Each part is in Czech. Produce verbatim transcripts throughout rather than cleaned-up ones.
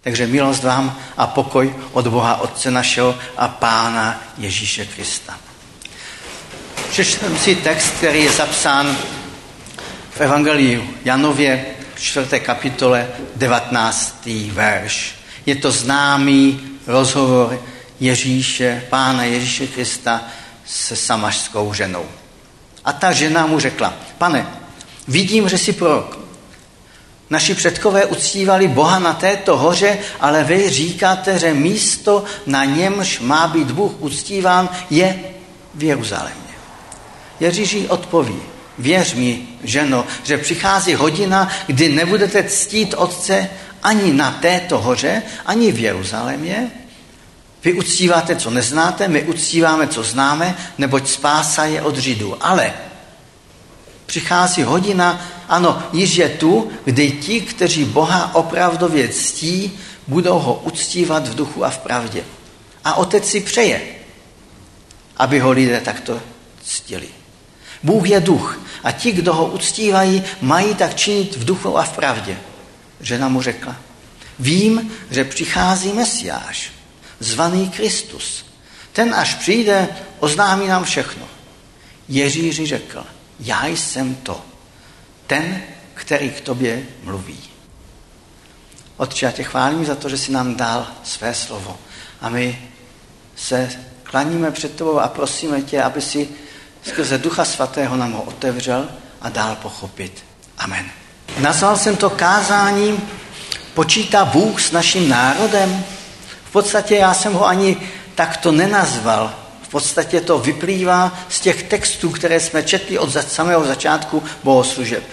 Takže milost vám a pokoj od Boha Otce našeho a Pána Ježíše Krista. Přečtu si text, který je zapsán v Evangeliu Janově, čtvrté kapitole, devatenáctý verš. Je to známý rozhovor Ježíše, Pána Ježíše Krista se samařskou ženou. A ta žena mu řekla: Pane, vidím, že jsi prorok. Naši předkové uctívali Boha na této hoře, ale vy říkáte, že místo, na němž má být Bůh uctíván, je v Jeruzalémě. Ježíš jí odpoví: Věř mi, ženo, že přichází hodina, kdy nebudete ctít Otce ani na této hoře, ani v Jeruzalémě. Vy uctíváte, co neznáte, my uctíváme, co známe, neboť spása je od Židů. Ale přichází hodina, ano, již je tu, kdy ti, kteří Boha opravdově ctí, budou ho uctívat v duchu a v pravdě. A Otec si přeje, aby ho lidé takto ctili. Bůh je duch a ti, kdo ho uctívají, mají tak činit v duchu a v pravdě. Žena mu řekla: Vím, že přichází Mesiáš, zvaný Kristus. Ten, až přijde, oznámí nám všechno. Ježíš řekl: Já jsem to, ten, který k tobě mluví. Otče, já tě chválím za to, že jsi nám dal své slovo. A my se klaníme před tebou a prosíme tě, aby si skrze Ducha Svatého nám ho otevřel a dál pochopit. Amen. Nazval jsem to kázání Počítá Bůh s naším národem? V podstatě já jsem ho ani takto nenazval. V podstatě to vyplývá z těch textů, které jsme četli od samého začátku bohoslužeb.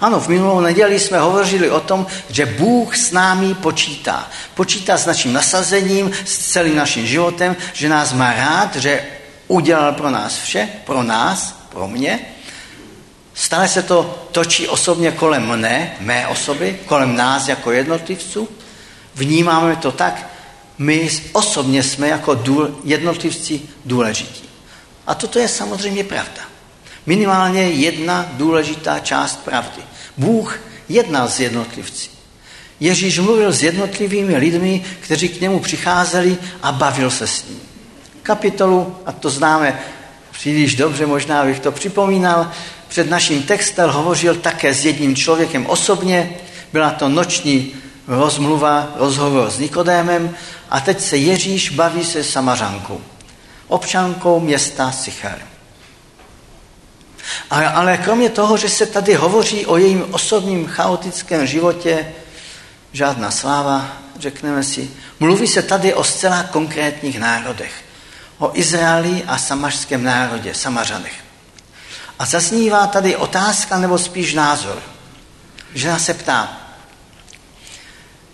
Ano, v minulou neděli jsme hovořili o tom, že Bůh s námi počítá. Počítá s naším nasazením, s celým naším životem, že nás má rád, že udělal pro nás vše, pro nás, pro mě. Stále se to točí osobně kolem mne, mé osoby, kolem nás jako jednotlivců. Vnímáme to tak, my osobně jsme jako jednotlivci důležití. A toto je samozřejmě pravda. Minimálně jedna důležitá část pravdy. Bůh jednal s jednotlivci. Ježíš mluvil s jednotlivými lidmi, kteří k němu přicházeli, a bavil se s ním. Kapitolu, a to známe příliš dobře, možná bych to připomínal, před naším textem hovořil také s jedním člověkem osobně, byla to noční rozmluva, rozhovor s Nikodémem, a teď se Ježíš baví se Samařankou, občankou města Sychar. Ale, ale kromě toho, že se tady hovoří o jejím osobním chaotickém životě, žádná sláva, řekneme si, mluví se tady o zcela konkrétních národech, o Izraeli a samařském národě, Samařanech. A zaznívá tady otázka, nebo spíš názor. Žena se ptá: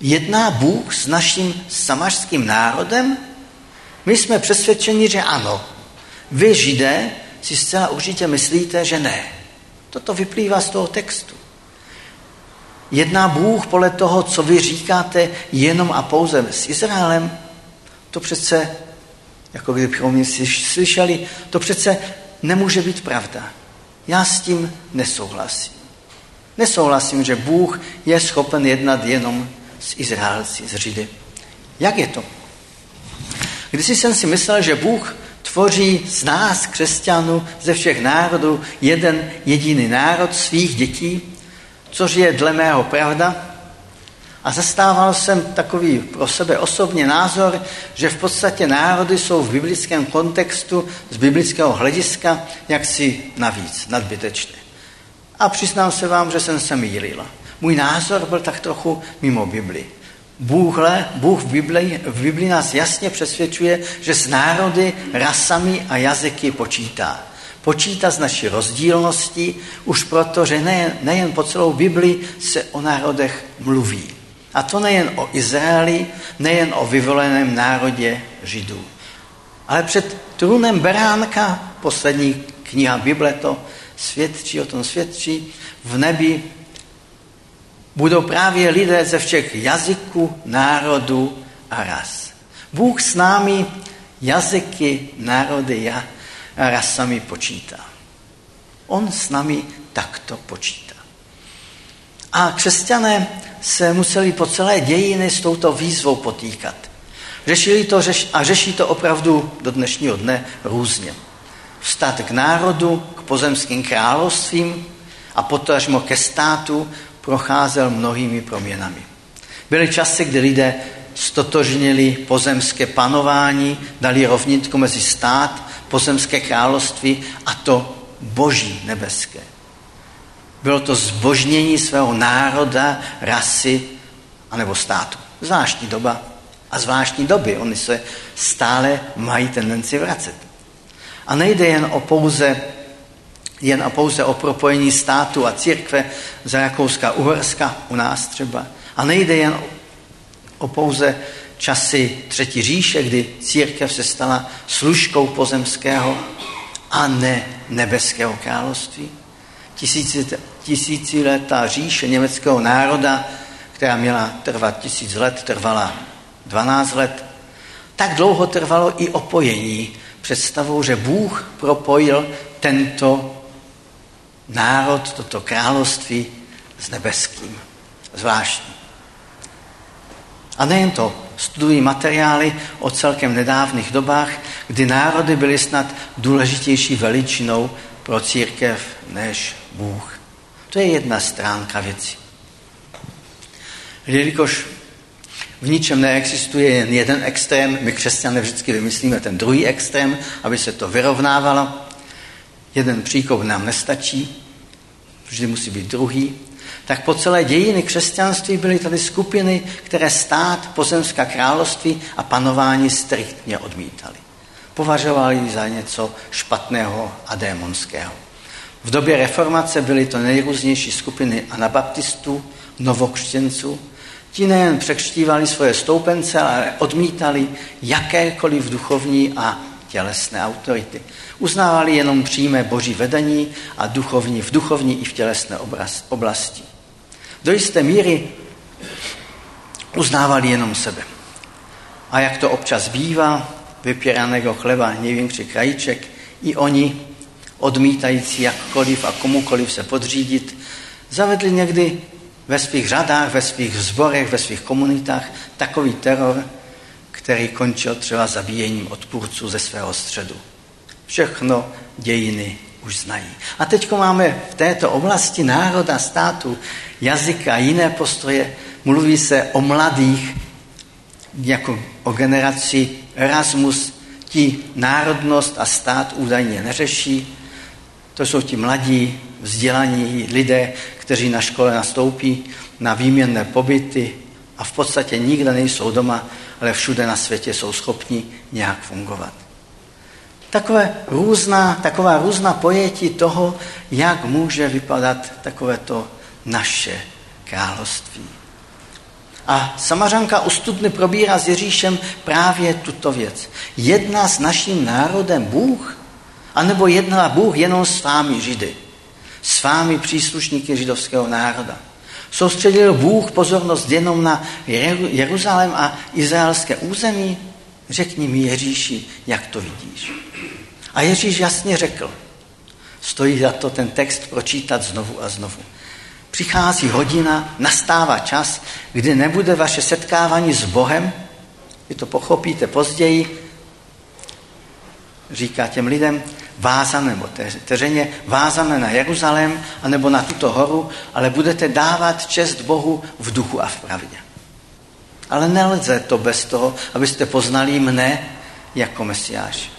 Jedná Bůh s naším samařským národem? My jsme přesvědčeni, že ano. Vy, Židé, si zcela určitě myslíte, že ne. Toto vyplývá z toho textu. Jedná Bůh podle toho, co vy říkáte, jenom a pouze s Izraelem? To přece, jako kdybychom slyšeli, to přece nemůže být pravda. Já s tím nesouhlasím. Nesouhlasím, že Bůh je schopen jednat jenom s Izraelci, s Židy. Jak je to? Když jsem si myslel, že Bůh tvoří z nás, křesťanů, ze všech národů, jeden jediný národ svých dětí, což je dle mého pravda, a zastával jsem takový pro sebe osobně názor, že v podstatě národy jsou v biblickém kontextu, z biblického hlediska, jaksi navíc, nadbytečné. A přiznám se vám, že jsem se mýlila. Můj názor byl tak trochu mimo Bibli. Bůhle, Bůh v Bibli, v Bibli nás jasně přesvědčuje, že s národy, rasami a jazyky počítá. Počítá s naší rozdílností, už proto, že nejen, nejen po celou Bibli se o národech mluví. A to nejen o Izraeli, nejen o vyvoleném národě Židů. Ale před trůnem Beránka, poslední kniha Bible to svědčí, o tom svědčí, v nebi budou právě lidé ze všech jazyků, národů a ras. Bůh s námi jazyky, národy a rasami počítá. On s námi takto počítá. A křesťané se museli po celé dějiny s touto výzvou potýkat. Řešili to a řeší to opravdu do dnešního dne různě. Vztah k národu, k pozemským královstvím a potažmo ke státu procházel mnohými proměnami. Byly časy, kdy lidé stotožnili pozemské panování, dali rovnitku mezi stát, pozemské království a to boží nebeské. Bylo to zbožnění svého národa, rasy anebo státu. Zvláštní doba a zvláštní doby. Oni se stále mají tendenci vracet. A nejde jen o pouze, jen a pouze o propojení státu a církve za Rakouska-Uherska u nás třeba. A nejde jen o, o pouze časy Třetí říše, kdy církev se stala služkou pozemského a ne nebeského království. Tisíciletá říše německého národa, která měla trvat tisíc let, trvala dvanáct let. Tak dlouho trvalo i opojení představou, že Bůh propojil tento národ, toto království s nebeským. Zvláštní. A nejen to, studují materiály o celkem nedávných dobách, kdy národy byly snad důležitější veličinou pro církev než Bůh. To je jedna stránka věci. Jelikož v ničem neexistuje jen jeden extrém, my křesťané vždycky vymyslíme ten druhý extrém, aby se to vyrovnávalo. Jeden příkop nám nestačí, vždy musí být druhý. Tak po celé dějiny křesťanství byly tady skupiny, které stát, pozemská království a panování striktně odmítali. Považovali za něco špatného a démonského. V době reformace byly to nejrůznější skupiny anabaptistů, novokřtěnců. Ti nejen překřtívali svoje stoupence, ale odmítali jakékoliv duchovní a tělesné autority. Uznávali jenom přímé boží vedení a duchovní, v duchovní i v tělesné oblasti. Do jisté míry uznávali jenom sebe. A jak to občas bývá, vypěraného chleba hněvím či krajíček, i oni, odmítající jakkoliv a komukoliv se podřídit, zavedli někdy ve svých řadách, ve svých sborech, ve svých komunitách takový teror, který končil třeba zabíjením odpůrců ze svého středu. Všechno dějiny už znají. A teď máme v této oblasti národa, státu, jazyka, jiné postoje. Mluví se o mladých, jako o generaci Erasmus, ti národnost a stát údajně neřeší. To jsou ti mladí, vzdělaní lidé, kteří na škole nastoupí na výměnné pobyty a v podstatě nikde nejsou doma, ale všude na světě jsou schopni nějak fungovat. Takové různá, taková různá pojetí toho, jak může vypadat takovéto naše království. A Samařanka u studny probírá s Ježíšem právě tuto věc. Jedná s naším národem Bůh? A nebo jednal Bůh jenom s vámi Židy? S vámi příslušníky židovského národa? Soustředil Bůh pozornost jenom na Jeruzalém a izraelské území? Řekni mi, Ježíši, jak to vidíš? A Ježíš jasně řekl, stojí za to ten text pročítat znovu a znovu. Přichází hodina, nastává čas, kdy nebude vaše setkávání s Bohem, vy to pochopíte později, říká těm lidem, vázané nebo teřeně, vázané na Jeruzalém anebo na tuto horu, ale budete dávat čest Bohu v duchu a v pravdě. Ale nelze to bez toho, abyste poznali mne jako Mesiáš.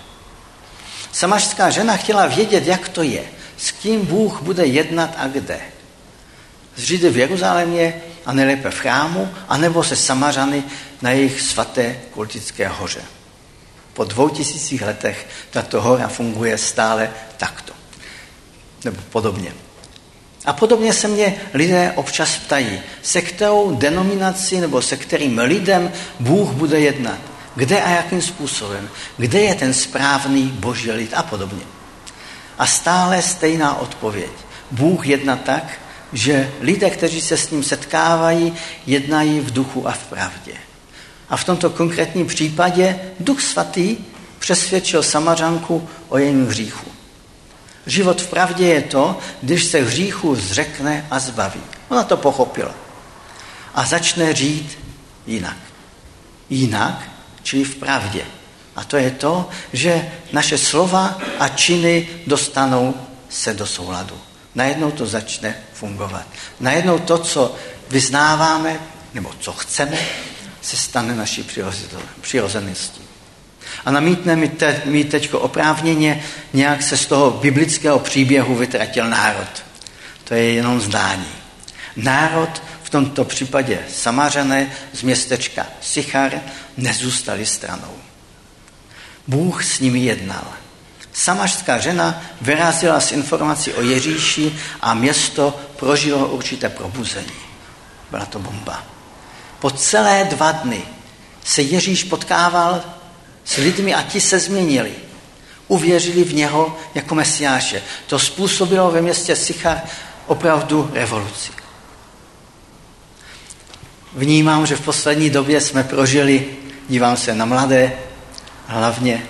Samařská žena chtěla vědět, jak to je, s kým Bůh bude jednat a kde. S Židy v Jeruzalémě a nejlépe v chrámu, anebo se Samařany na jejich svaté kultické hoře. Po dvou tisících letech tato hora funguje stále takto. Nebo podobně. A podobně se mě lidé občas ptají, se kterou denominací nebo se kterým lidem Bůh bude jednat. Kde a jakým způsobem? Kde je ten správný boží lid a podobně. A stále stejná odpověď. Bůh jedná tak, že lidé, kteří se s ním setkávají, jednají v duchu a v pravdě. A v tomto konkrétním případě Duch Svatý přesvědčil Samařanku o jejím hříchu. Život v pravdě je to, když se hříchu zřekne a zbaví. Ona to pochopila. a začne žít jinak. Jinak, čili v pravdě. A to je to, že naše slova a činy dostanou se do souladu. Najednou to začne fungovat. Najednou to, co vyznáváme, nebo co chceme, se stane naší přirozeností. A namítne mi, te, mi teďko oprávněně, nějak se z toho biblického příběhu vytratil národ. To je jenom zdání. Národ, v tomto případě Samařané z městečka Sychar, nezůstali stranou. Bůh s nimi jednal. Samařská žena vyrazila s informací o Ježíši a město prožilo určité probuzení. Byla to bomba. Po celé dva dny se Ježíš potkával s lidmi a ti se změnili. Uvěřili v něho jako mesiáše. To způsobilo ve městě Sychar opravdu revoluci. Vnímám, že v poslední době jsme prožili, dívám se na mladé hlavně,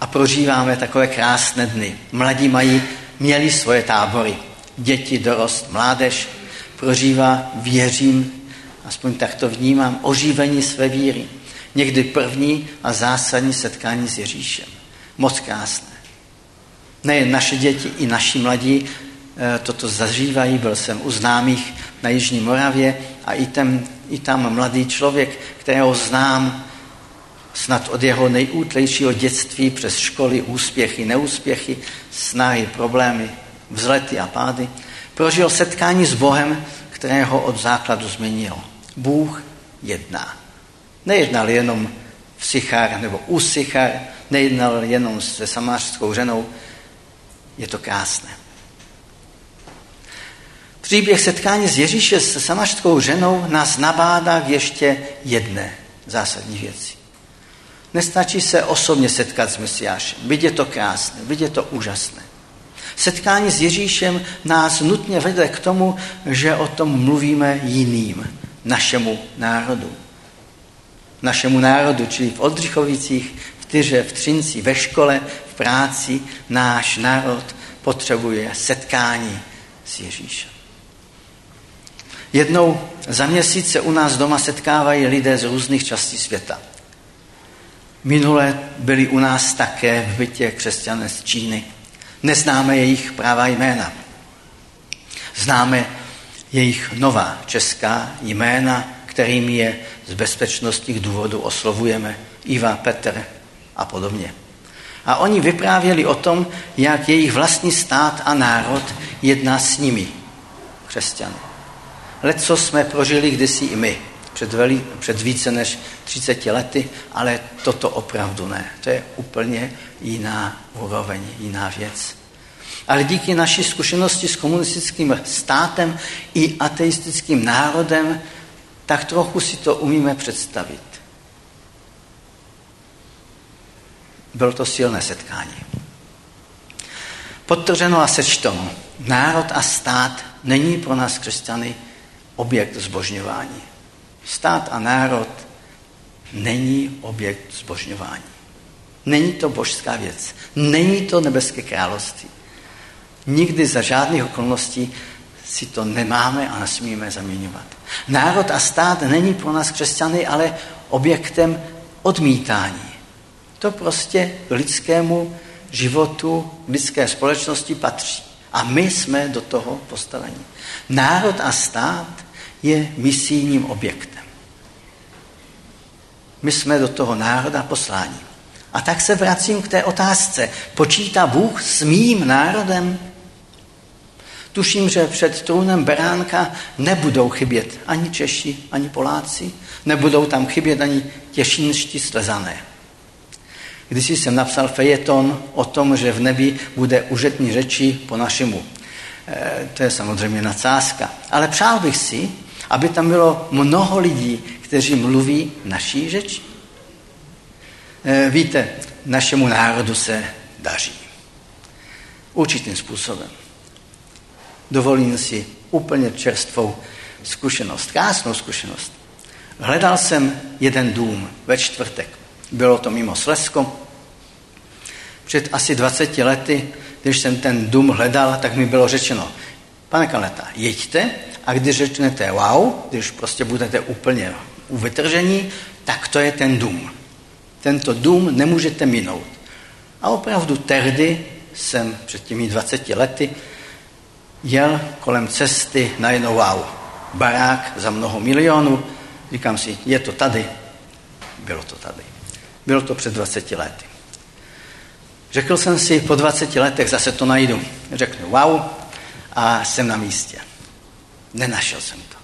a prožíváme takové krásné dny. Mladí mají, měli svoje tábory. Děti, dorost, mládež prožívá, věřím, aspoň tak to vnímám, oživení své víry. Někdy první a zásadní setkání s Ježíšem. Moc krásné. Nejen naše děti, i naši mladí toto zažívají. Byl jsem u známých na Jižní Moravě a i, ten, i tam mladý člověk, kterého znám snad od jeho nejútlejšího dětství přes školy, úspěchy, neúspěchy, snahy, problémy, vzlety a pády, prožil setkání s Bohem, které ho od základu změnilo. Bůh jedná. Nejednal jenom v Sychar nebo u Sychar, nejednal jenom se samářskou ženou. Je to krásné. Příběh setkání s Ježíšem se samářskou ženou nás nabádá k ještě jedné zásadní věci. Nestačí se osobně setkat s Mesiášem. Byť je to krásné, byť je to úžasné. Setkání s Ježíšem nás nutně vede k tomu, že o tom mluvíme jiným, našemu národu. Našemu národu, čili v Odřichovicích, v Tyře, v Třinci, ve škole, v práci, náš národ potřebuje setkání s Ježíšem. Jednou za měsíc se u nás doma setkávají lidé z různých částí světa. Minule byli u nás také v bytě křesťané z Číny. Neznáme jejich pravá jména. Známe jejich nová česká jména, kterými je z bezpečnostních důvodů oslovujeme, Iva, Petr a podobně. A oni vyprávěli o tom, jak jejich vlastní stát a národ jedná s nimi, křesťany. Leco jsme prožili kdysi i my, před, veli, před více než třiceti lety, ale toto opravdu ne. To je úplně jiná úroveň, jiná věc. Ale díky naší zkušenosti s komunistickým státem i ateistickým národem tak trochu si to umíme představit. Bylo to silné setkání. Podtrženo a sečteno, národ a stát není pro nás křesťany objekt zbožňování. Stát a národ není objekt zbožňování. Není to božská věc. Není to nebeské království. Nikdy za žádných okolností si to nemáme a nesmíme zaměňovat. Národ a stát není pro nás křesťany, ale objektem odmítání. To prostě k lidskému životu, lidské společnosti patří. A my jsme do toho postaveni. Národ a stát je misijním objektem. My jsme do toho národa posláni. A tak se vracím k té otázce. Počítá Bůh s mým národem? Tuším, že před trůnem Beránka nebudou chybět ani Češi, ani Poláci, nebudou tam chybět ani Těšínští Slezané. Když jsem napsal fejeton o tom, že v nebi bude užitní řeči po našemu. E, to je samozřejmě nadsázka. Ale přál bych si, aby tam bylo mnoho lidí, kteří mluví naší řeči. E, víte, našemu národu se daří. Určitým způsobem. Dovolím si úplně čerstvou zkušenost, krásnou zkušenost. Hledal jsem jeden dům ve čtvrtek. Bylo to mimo Slezsko. Před asi dvaceti lety, když jsem ten dům hledal, tak mi bylo řečeno, Pane Kaleta, jeďte a když řeknete wow, když prostě budete úplně u vytržení, tak to je ten dům. Tento dům nemůžete minout. A opravdu tehdy jsem před těmi dvaceti lety jel kolem cesty najednou wow, barák za mnoho milionů. Říkám si, je to tady? Bylo to tady. Bylo to před dvaceti lety. Řekl jsem si, po dvaceti letech zase to najdu. Řeknu wow a jsem na místě. Nenašel jsem to.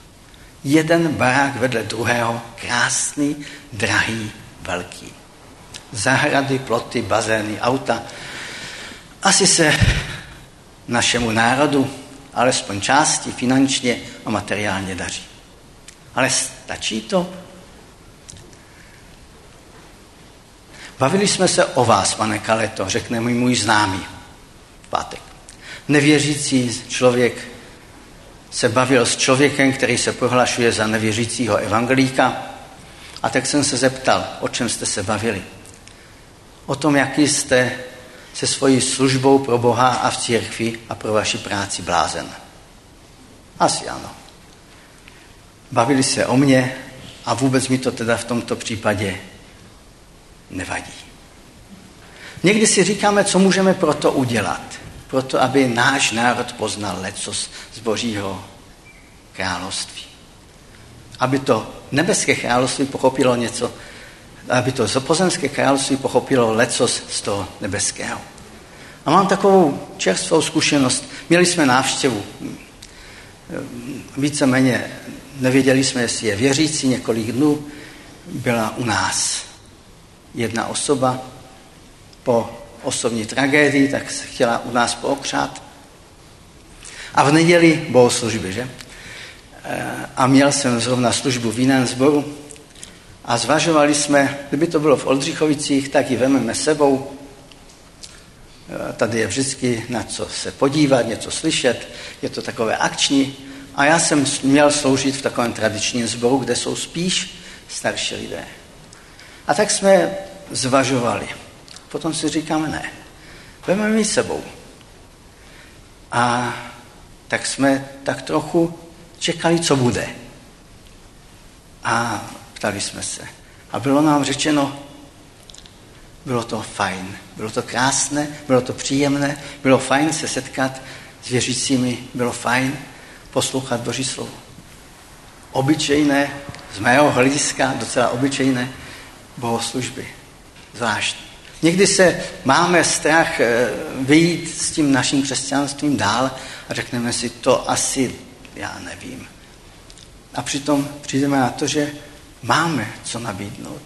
Jeden barák vedle druhého, krásný, drahý, velký. Zahrady, ploty, bazény, auta. Asi se našemu národu, alespoň části, finančně a materiálně daří. Ale stačí to? Bavili jsme se o vás, pane Kaleto, řekne mi můj známý v pátek. Nevěřící člověk se bavil s člověkem, který se prohlašuje za nevěřícího evangelíka, a tak jsem se zeptal, o čem jste se bavili. O tom, jaký jste se svojí službou pro Boha a v církvi a pro vaši práci blázen. Asi ano. Bavili se o mně a vůbec mi to teda v tomto případě nevadí. Někdy si říkáme, co můžeme proto udělat. Proto, aby náš národ poznal lecos z Božího království. Aby to nebeské království pochopilo něco, aby to pozemské království pochopilo lecos z toho nebeského. A mám takovou čerstvou zkušenost. Měli jsme návštěvu. Víceméně nevěděli jsme, jestli je věřící, několik dnů byla u nás jedna osoba po osobní tragédii, tak se chtěla u nás pookřát. A v neděli bohoslužby, že? A měl jsem zrovna službu v jiném sboru a zvažovali jsme, kdyby to bylo v Odřichovicích, tak ji vememe sebou. Tady je vždycky na co se podívat, něco slyšet, je to takové akční. A já jsem měl sloužit v takovém tradičním sboru, kde jsou spíš starší lidé. A tak jsme zvažovali. Potom si říkáme, ne, vememe ji sebou. A tak jsme tak trochu čekali, co bude. A ptali jsme se. A bylo nám řečeno, bylo to fajn, bylo to krásné, bylo to příjemné, bylo fajn se setkat s věřícími, bylo fajn poslouchat Boží slovo. Obyčejné, z mého hlediska docela obyčejné bohoslužby. Zvláštní. Někdy se máme strach vyjít s tím naším křesťanstvím dál a řekneme si, to asi já nevím. A přitom přijdeme na to, že máme co nabídnout.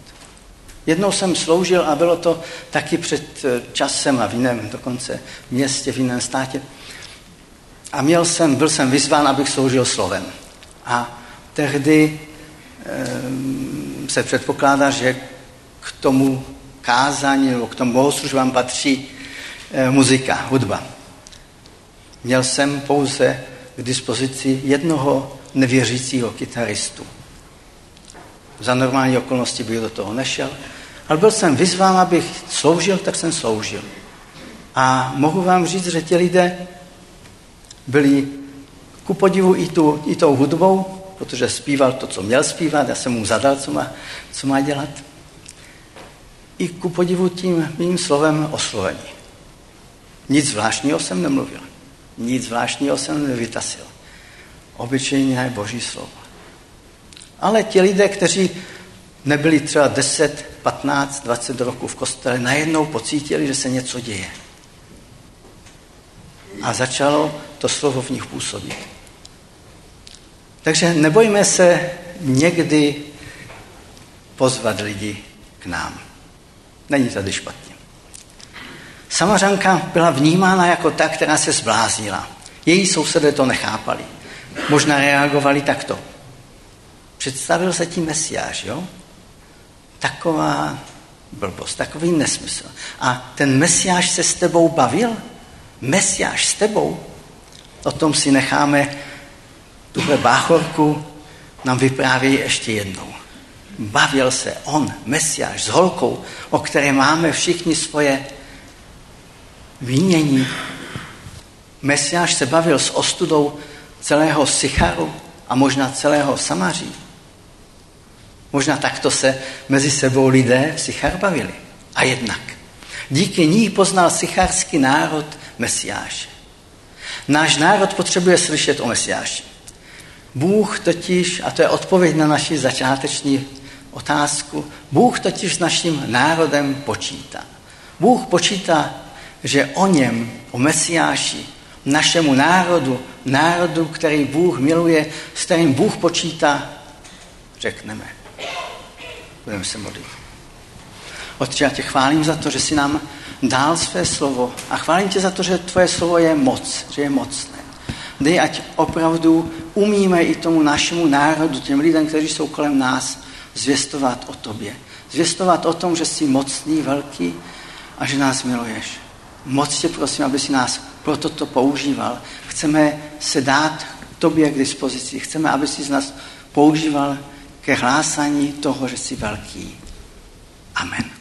Jednou jsem sloužil a bylo to taky před časem a v jiném dokonce městě, v jiném státě. A měl jsem, byl jsem vyzván, abych sloužil slovem. A tehdy e, se předpokládá, že k tomu kázání nebo k tomu bohoslužbám patří e, muzika, hudba. Měl jsem pouze k dispozici jednoho nevěřícího kytaristu. Za normální okolnosti bych do toho nešel, ale byl jsem vyzván, abych sloužil, tak jsem sloužil. A mohu vám říct, že ti lidé byli ku podivu i, tu, i tou hudbou, protože zpíval to, co měl zpívat, já jsem mu zadal, co má, co má dělat. I ku podivu tím mým slovem oslovení. Nic zvláštního jsem nemluvil. Nic zvláštního jsem nevytasil. Obyčejné Boží slovo. Ale ti lidé, kteří nebyli třeba deset, patnáct, dvacet roků v kostele, najednou pocítili, že se něco děje. A začalo to slovo v nich působit. Takže nebojme se někdy pozvat lidi k nám. Není tady špatně. Samařanka byla vnímána jako ta, která se zbláznila. Její sousedé to nechápali. Možná reagovali takto. Představil se tím Mesiáš, jo? Taková blbost, takový nesmysl. A ten Mesiáš se s tebou bavil? Mesiáš s tebou? O tom si necháme tuhle báchorku, nám vyprávějí ještě jednou. Bavil se on, Mesiáš, s holkou, o které máme všichni svoje vinění. Mesiáš se bavil s ostudou celého Sycharu a možná celého Samaří. Možná takto se mezi sebou lidé v Sychar bavili. A jednak díky ní poznal sycharský národ Mesiáše. Náš národ potřebuje slyšet o Mesiáši. Bůh totiž, a to je odpověď na naši začáteční otázku, Bůh totiž s naším národem počítá. Bůh počítá, že o něm, o Mesiáši, našemu národu, národu, který Bůh miluje, s kterým Bůh počítá, řekneme. Budeme se modlit. Otče, já tě chválím za to, že jsi nám dal své slovo a chválím tě za to, že tvoje slovo je moc, že je mocné. Dej, ať opravdu umíme i tomu našemu národu, těm lidem, kteří jsou kolem nás, zvěstovat o tobě. Zvěstovat o tom, že jsi mocný, velký a že nás miluješ. Moc tě prosím, aby si nás pro toto používal. Chceme se dát tobě k dispozici. Chceme, aby si z nás používal ke hlásání toho, že jsi velký. Amen.